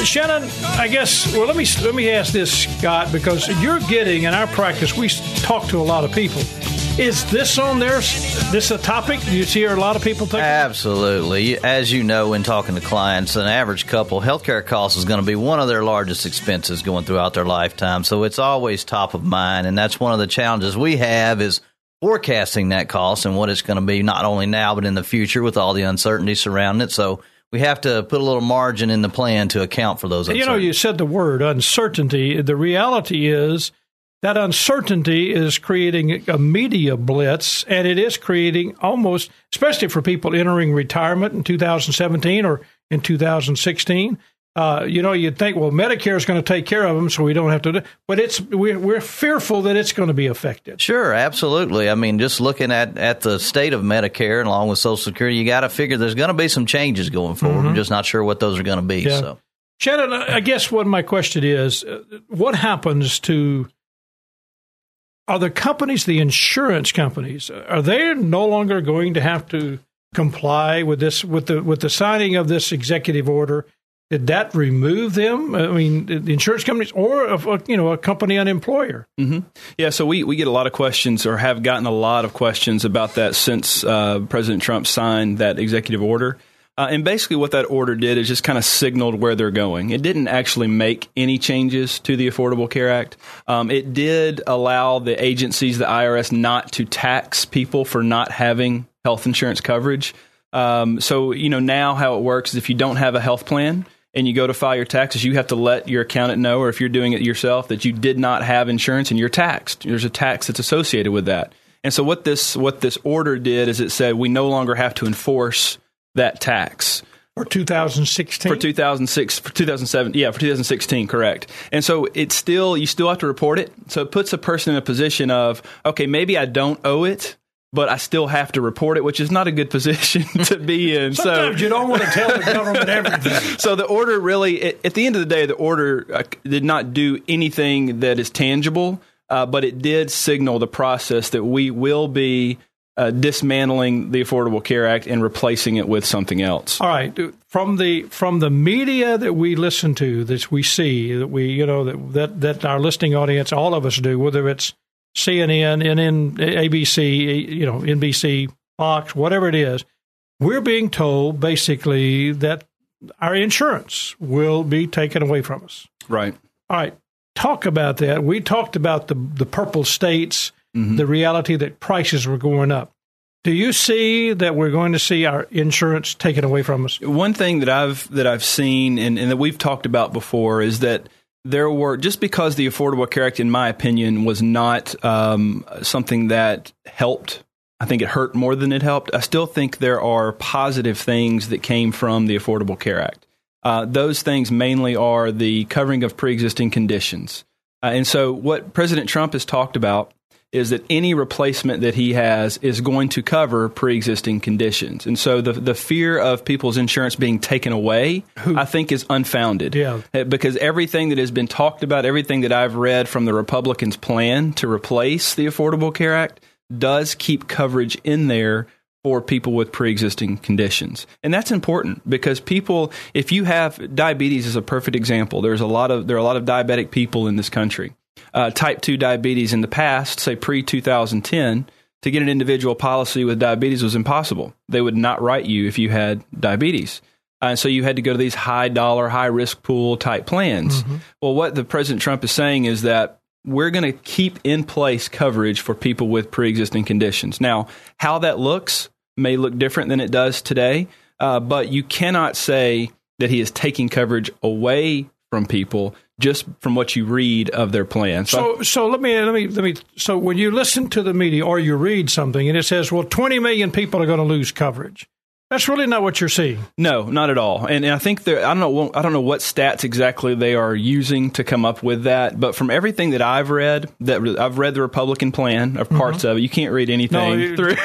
Shannon, I guess, well, let me let me ask this, Scott, because you're getting, in our practice, we talk to a lot of people. Is this on there? This a topic you see a lot of people taking? Absolutely. As you know, when talking to clients, an average couple, healthcare costs is going to be one of their largest expenses going throughout their lifetime. So it's always top of mind. And that's one of the challenges we have is forecasting that cost and what it's going to be, not only now, but in the future with all the uncertainty surrounding it. So we have to put a little margin in the plan to account for those. You know, you said the word uncertainty. The reality is, that uncertainty is creating a media blitz, and it is creating almost, especially for people entering retirement in two thousand seventeen or in two thousand sixteen. Uh, you know, you'd think, well, Medicare is going to take care of them, so we don't have to do it. But it's, we're, we're fearful that it's going to be affected. Sure, absolutely. I mean, just looking at, at the state of Medicare and along with Social Security, you got to figure there's going to be some changes going forward. Mm-hmm. We're just not sure what those are going to be. Yeah. So, Shannon, I guess what my question is, what happens to... Are the companies, the insurance companies, are they no longer going to have to comply with this, with the with the signing of this executive order? Did that remove them? I mean, the insurance companies or, a, you know, a company, an employer? Mm-hmm. Yeah, so we, we get a lot of questions or have gotten a lot of questions about that since uh, President Trump signed that executive order. Uh, and basically what that order did is just kind of signaled where they're going. It didn't actually make any changes to the Affordable Care Act. Um, it did allow the agencies, the I R S, not to tax people for not having health insurance coverage. Um, so, you know, now how it works is if you don't have a health plan and you go to file your taxes, you have to let your accountant know, or if you're doing it yourself, that you did not have insurance and you're taxed. There's a tax that's associated with that. And so what this what this order did is it said we no longer have to enforce that tax. For two thousand sixteen? For two thousand six, for two thousand seven, yeah, for two thousand sixteen, correct. And so it's still, you still have to report it. So it puts a person in a position of, okay, maybe I don't owe it, but I still have to report it, which is not a good position to be in. Sometimes so, you don't want to tell the government everything. So the order really, it, at the end of the day, the order uh, did not do anything that is tangible, uh, but it did signal the process that we will be Uh, dismantling the Affordable Care Act and replacing it with something else. All right, from the from the media that we listen to, that we see, that we you know that that, that our listening audience, all of us do, whether it's C N N, N N, A B C, you know, N B C, Fox, whatever it is, we're being told basically that our insurance will be taken away from us. Right. All right. Talk about that. We talked about the the purple states. Mm-hmm. The reality that prices were going up. Do you see that we're going to see our insurance taken away from us? One thing that I've that I've seen and, and that we've talked about before is that there were, just because the Affordable Care Act, in my opinion, was not um, something that helped, I think it hurt more than it helped. I still think there are positive things that came from the Affordable Care Act. Uh, those things mainly are the covering of pre-existing conditions. Uh, and so what President Trump has talked about is that any replacement that he has is going to cover pre-existing conditions. And so the the fear of people's insurance being taken away, Who? I think, is unfounded. Yeah. Because everything that has been talked about, everything that I've read from the Republicans' plan to replace the Affordable Care Act does keep coverage in there for people with pre-existing conditions. And that's important because people, if you have diabetes is a perfect example. There's a lot of, there are a lot of diabetic people in this country. Uh, type two diabetes in the past, say pre-two thousand ten, to get an individual policy with diabetes was impossible. They would not write you if you had diabetes. and so you had to go to these high-dollar, high-risk pool type plans. Mm-hmm. Well, what the President Trump is saying is that we're going to keep in place coverage for people with pre-existing conditions. Now, how that looks may look different than it does today, uh, but you cannot say that he is taking coverage away from people just from what you read of their plan. So, so, so let me let me let me. So, when you listen to the media or you read something and it says, "Well, twenty million people are going to lose coverage," that's really not what you're seeing. No, not at all. And, and I think there, I don't know. I don't know what stats exactly they are using to come up with that. But from everything that I've read, that I've read the Republican plan of parts mm-hmm. of it. You can't read anything no, through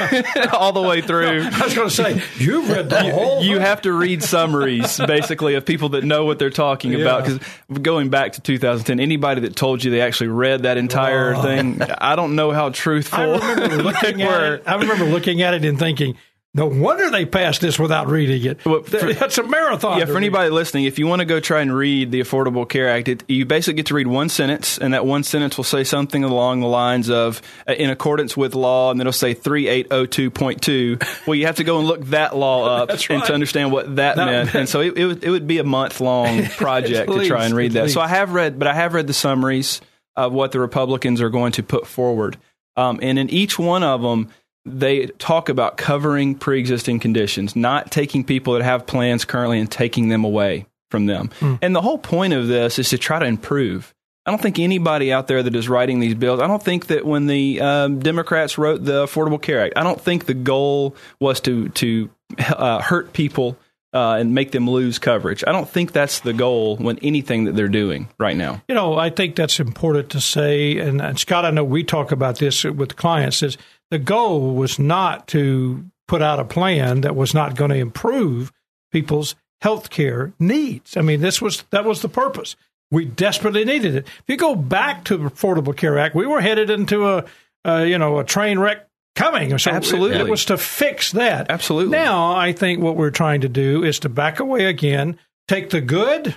all the way through. No, I was going to say you've read the whole. You, you have to read summaries basically of people that know what they're talking yeah. about. Because going back to two thousand ten, anybody that told you they actually read that entire oh. thing, I don't know how truthful. I remember looking at it, I remember looking at it and thinking, no wonder they passed this without reading it. Well, for, that's a marathon. Yeah, for read. Anybody listening, if you want to go try and read the Affordable Care Act, it, you basically get to read one sentence, and that one sentence will say something along the lines of, uh, in accordance with law, and then it'll say thirty-eight oh two point two. Well, you have to go and look that law up right. and to understand what that, that meant. meant. And so it, it, would, it would be a month-long project least, to try and read that. Least. So I have read, but I have read the summaries of what the Republicans are going to put forward. Um, and in each one of them, they talk about covering pre-existing conditions, not taking people that have plans currently and taking them away from them. Mm. And the whole point of this is to try to improve. I don't think anybody out there that is writing these bills, I don't think that when the um, Democrats wrote the Affordable Care Act, I don't think the goal was to, to uh, hurt people uh, and make them lose coverage. I don't think that's the goal when anything that they're doing right now. You know, I think that's important to say. And, and Scott, I know we talk about this with clients, is the goal was not to put out a plan that was not going to improve people's health care needs. I mean, this was that was the purpose. We desperately needed it. If you go back to the Affordable Care Act, we were headed into a, a you know a train wreck coming. So absolutely, it, it was to fix that. Absolutely. Now, I think what we're trying to do is to back away again, take the good,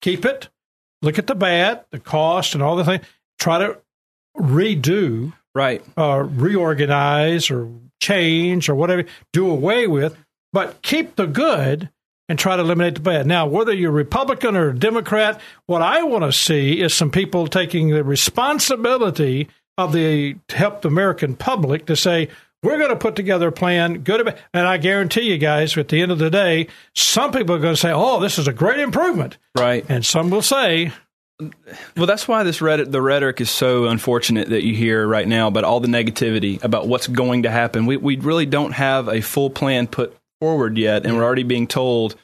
keep it, look at the bad, the cost, and all the things. Try to redo. Right. Uh, reorganize or change or whatever, do away with, but keep the good and try to eliminate the bad. Now, whether you're Republican or Democrat, what I want to see is some people taking the responsibility of the to help the American public to say, we're going to put together a plan, good or bad. And I guarantee you guys, at the end of the day, some people are going to say, oh, this is a great improvement. Right. And some will say... Well, that's why this rhetoric, the rhetoric is so unfortunate that you hear right now about all the negativity about what's going to happen. We we really don't have a full plan put forward yet, and we're already being told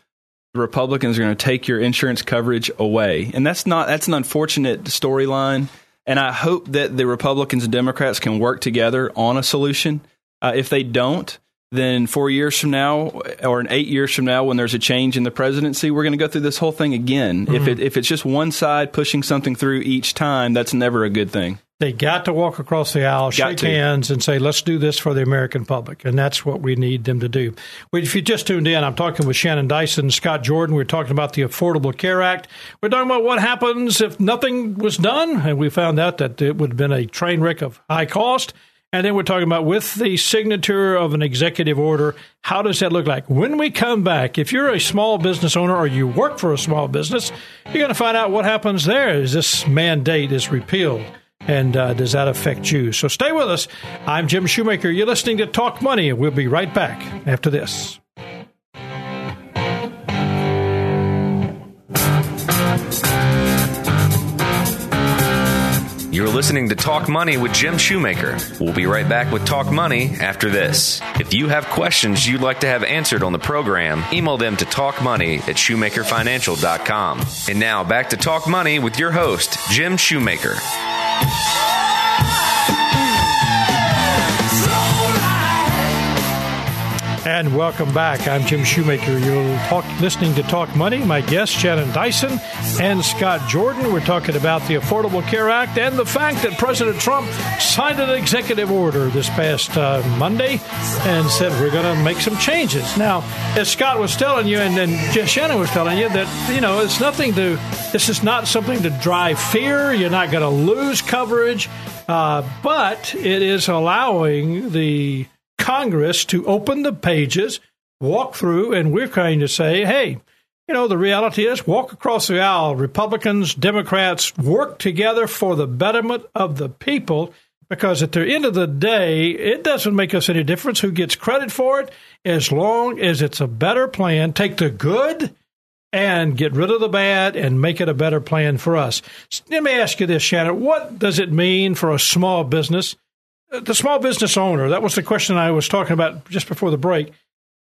the Republicans are going to take your insurance coverage away. And that's not that's an unfortunate storyline, and I hope that the Republicans and Democrats can work together on a solution. Uh, if they don't, then four years from now or in eight years from now, when there's a change in the presidency, we're going to go through this whole thing again. Mm-hmm. If it, if it's just one side pushing something through each time, that's never a good thing. They got to walk across the aisle, got shake to. hands, and say, let's do this for the American public. And that's what we need them to do. If you just tuned in, I'm talking with Shannon Dyson and Scott Jordan. We're talking about the Affordable Care Act. We're talking about what happens if nothing was done. And we found out that it would have been a train wreck of high cost. And then we're talking about, with the signature of an executive order, how does that look like? When we come back, if you're a small business owner or you work for a small business, you're going to find out what happens there. Is this mandate is repealed? And uh, does that affect you? So stay with us. I'm Jim Shoemaker. You're listening to Talk Money, and we'll be right back after this. You're listening to Talk Money with Jim Shoemaker. We'll be right back with Talk Money after this. If you have questions you'd like to have answered on the program, email them to talk money at shoemaker financial dot com. And now back to Talk Money with your host, Jim Shoemaker. And welcome back. I'm Jim Shoemaker. You're talk, listening to Talk Money. My guests, Shannon Dyson and Scott Jordan. We're talking about the Affordable Care Act and the fact that President Trump signed an executive order this past uh, Monday and said we're going to make some changes. Now, as Scott was telling you and, and Shannon was telling you, that, you know, it's nothing to, this is not something to drive fear. You're not going to lose coverage. Uh, but it is allowing the Congress to open the pages, walk through, and we're trying to say, hey, You know, the reality is, walk across the aisle, Republicans, Democrats, work together for the betterment of the people, because at the end of the day, it doesn't make us any difference who gets credit for it, as long as it's a better plan. Take the good and get rid of the bad and make it a better plan for us. Let me ask you this, Shannon. What does it mean for a small business, the small business owner? That was the question I was talking about just before the break.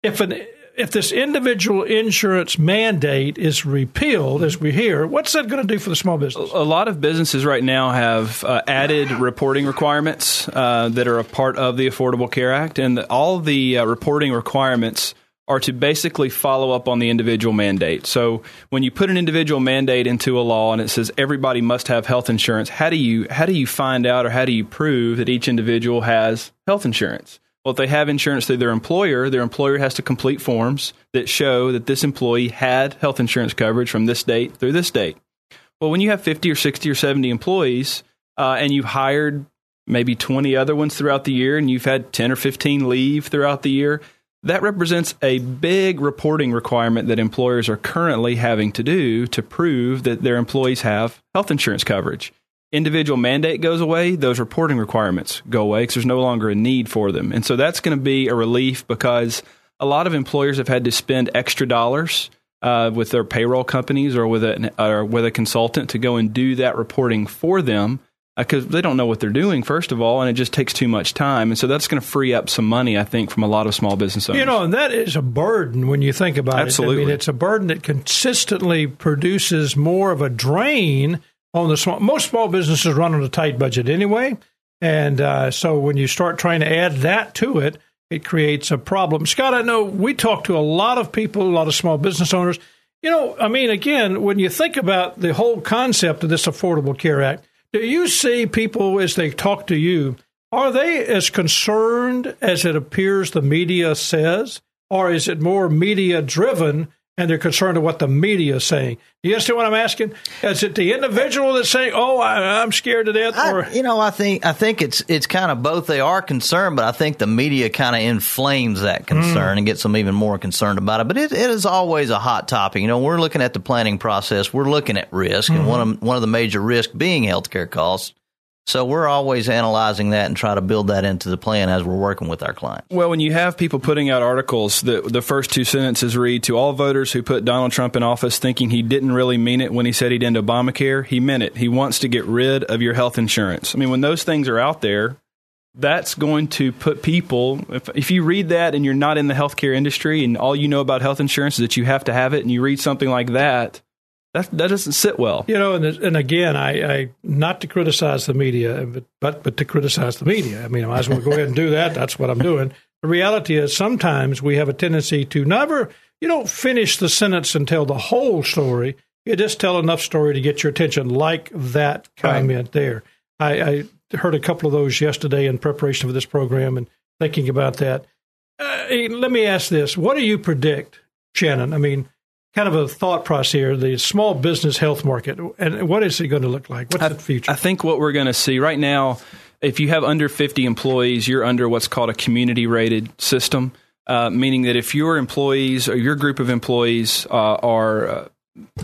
If an If this individual insurance mandate is repealed, as we hear, what's that going to do for the small business? A lot of businesses right now have uh, added reporting requirements uh, that are a part of the Affordable Care Act, and the, all the uh, reporting requirements are to basically follow up on the individual mandate. So when you put an individual mandate into a law and it says everybody must have health insurance, how do you how do you find out or how do you prove that each individual has health insurance? Well, if they have insurance through their employer, their employer has to complete forms that show that this employee had health insurance coverage from this date through this date. Well, when you have fifty or sixty or seventy employees uh, and you've hired maybe twenty other ones throughout the year and you've had ten or fifteen leave throughout the year, that represents a big reporting requirement that employers are currently having to do to prove that their employees have health insurance coverage. Individual mandate goes away, those reporting requirements go away because there's no longer a need for them. And so that's going to be a relief, because a lot of employers have had to spend extra dollars uh, with their payroll companies or with, a, or with a consultant to go and do that reporting for them, because uh, they don't know what they're doing, first of all, and it just takes too much time. And so that's going to free up some money, I think, from a lot of small business owners. You know, and that is a burden when you think about Absolutely. It. I mean, it's a burden that consistently produces more of a drain on the small, most small businesses run on a tight budget anyway, and uh, so when you start trying to add that to it, it creates a problem. Scott, I know we talk to a lot of people, a lot of small business owners. You know, I mean, again, when you think about the whole concept of this Affordable Care Act, do you see people, as they talk to you, are they as concerned as it appears the media says, or is it more media-driven? And they're concerned with what the media is saying. You understand what I'm asking? Is it the individual that's saying, "Oh, I, I'm scared to death"? Or I, you know, I think I think it's it's kind of both. They are concerned, but I think the media kind of inflames that concern mm. and gets them even more concerned about it. But it, it is always a hot topic. You know, we're looking at the planning process. We're looking at risk, mm-hmm. and one of one of the major risks being healthcare costs. So we're always analyzing that and try to build that into the plan as we're working with our clients. Well, when you have people putting out articles, the, the first two sentences read, "To all voters who put Donald Trump in office thinking he didn't really mean it when he said he'd end Obamacare, he meant it. He wants to get rid of your health insurance." I mean, when those things are out there, that's going to put people, if, if you read that and you're not in the healthcare industry and all you know about health insurance is that you have to have it and you read something like that, That, that doesn't sit well. You know, and, and again, I, I not to criticize the media, but, but but to criticize the media. I mean, I might as well go ahead and do that. That's what I'm doing. The reality is sometimes we have a tendency to never, you don't finish the sentence and tell the whole story. You just tell enough story to get your attention, like that comment right. there. I, I heard a couple of those yesterday in preparation for this program and thinking about that. Uh, let me ask this. What do you predict, Shannon? I mean, kind of a thought process here, the small business health market, and what is it going to look like? What's I, the future? I think what we're going to see right now, if you have under fifty employees, you're under what's called a community-rated system, uh, meaning that if your employees or your group of employees uh, are uh,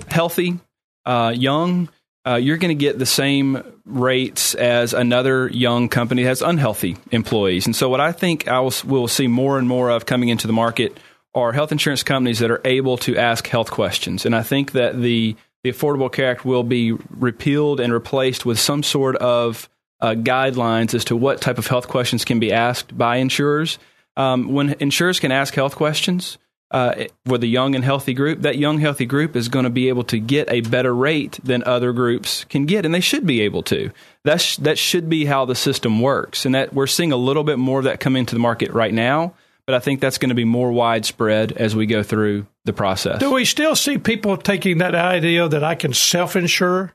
healthy, uh, young, uh, you're going to get the same rates as another young company that has unhealthy employees. And so what I think I will, we'll see more and more of coming into the market are health insurance companies that are able to ask health questions. And I think that the, the Affordable Care Act will be repealed and replaced with some sort of uh, guidelines as to what type of health questions can be asked by insurers. Um, when insurers can ask health questions uh, with a young and healthy group, that young, healthy group is going to be able to get a better rate than other groups can get, and they should be able to. That's sh- that should be how the system works, and that we're seeing a little bit more of that come into the market right now. But I think that's going to be more widespread as we go through the process. Do we still see people taking that idea that I can self-insure?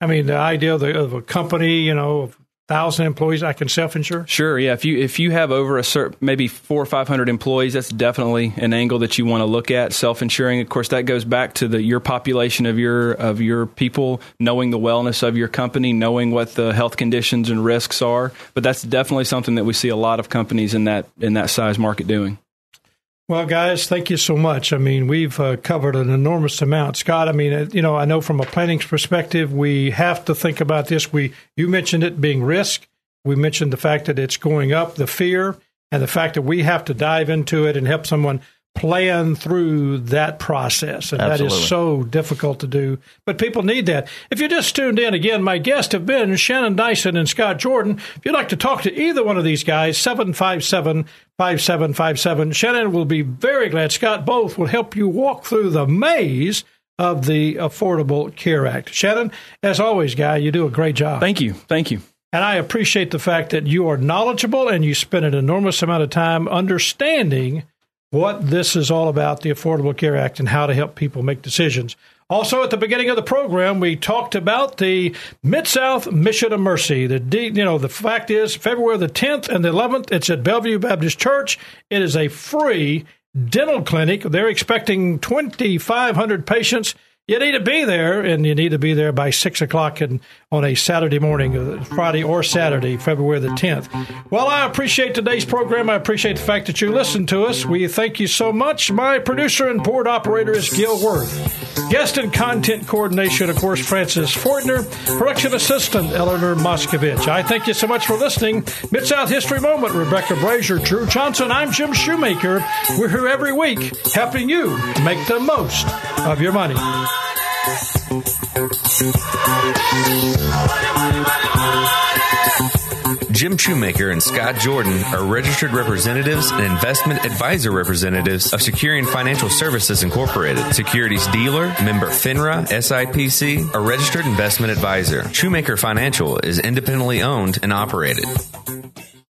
I mean, the idea of, the, of a company, you know, of one thousand employees, I can self-insure? Sure, yeah. If you if you have over a cert, maybe four or five hundred employees, that's definitely an angle that you want to look at, self-insuring. Of course, that goes back to the your population of your of your people, knowing the wellness of your company, knowing what the health conditions and risks are. But that's definitely something that we see a lot of companies in that in that size market doing. Well, guys, thank you so much. I mean, we've uh, covered an enormous amount. Scott, I mean, you know, I know from a planning perspective, we have to think about this. We, you mentioned it being risk. We mentioned the fact that it's going up, the fear, and the fact that we have to dive into it and help someone plan through that process. And Absolutely. That is so difficult to do. But people need that. If you just tuned in, again, my guests have been Shannon Dyson and Scott Jordan. If you'd like to talk to either one of these guys, seven five seven, five seven five seven. Shannon will be very glad. Scott, both will help you walk through the maze of the Affordable Care Act. Shannon, as always, guy, you do a great job. Thank you. Thank you. And I appreciate the fact that you are knowledgeable and you spend an enormous amount of time understanding what this is all about, the Affordable Care Act, and how to help people make decisions. Also, at the beginning of the program, we talked about the Mid-South Mission of Mercy. The you know the fact is, February the tenth and the eleventh, it's at Bellevue Baptist Church. It is a free dental clinic. They're expecting twenty-five hundred patients. You need to be there, and you need to be there by six o'clock in, on a Saturday morning, Friday or Saturday, February the tenth. Well, I appreciate today's program. I appreciate the fact that you listened to us. We thank you so much. My producer and board operator is Gil Worth. Guest and content coordination, of course, Francis Fortner. Production assistant, Eleanor Moscovich. I thank you so much for listening. Mid-South History Moment, Rebecca Brazier, Drew Johnson. I'm Jim Shoemaker. We're here every week helping you make the most of your money. Jim Shoemaker and Scott Jordan are registered representatives and investment advisor representatives of Securian Financial Services Incorporated. Securities dealer, member FINRA, S I P C, a registered investment advisor. Shoemaker Financial is independently owned and operated.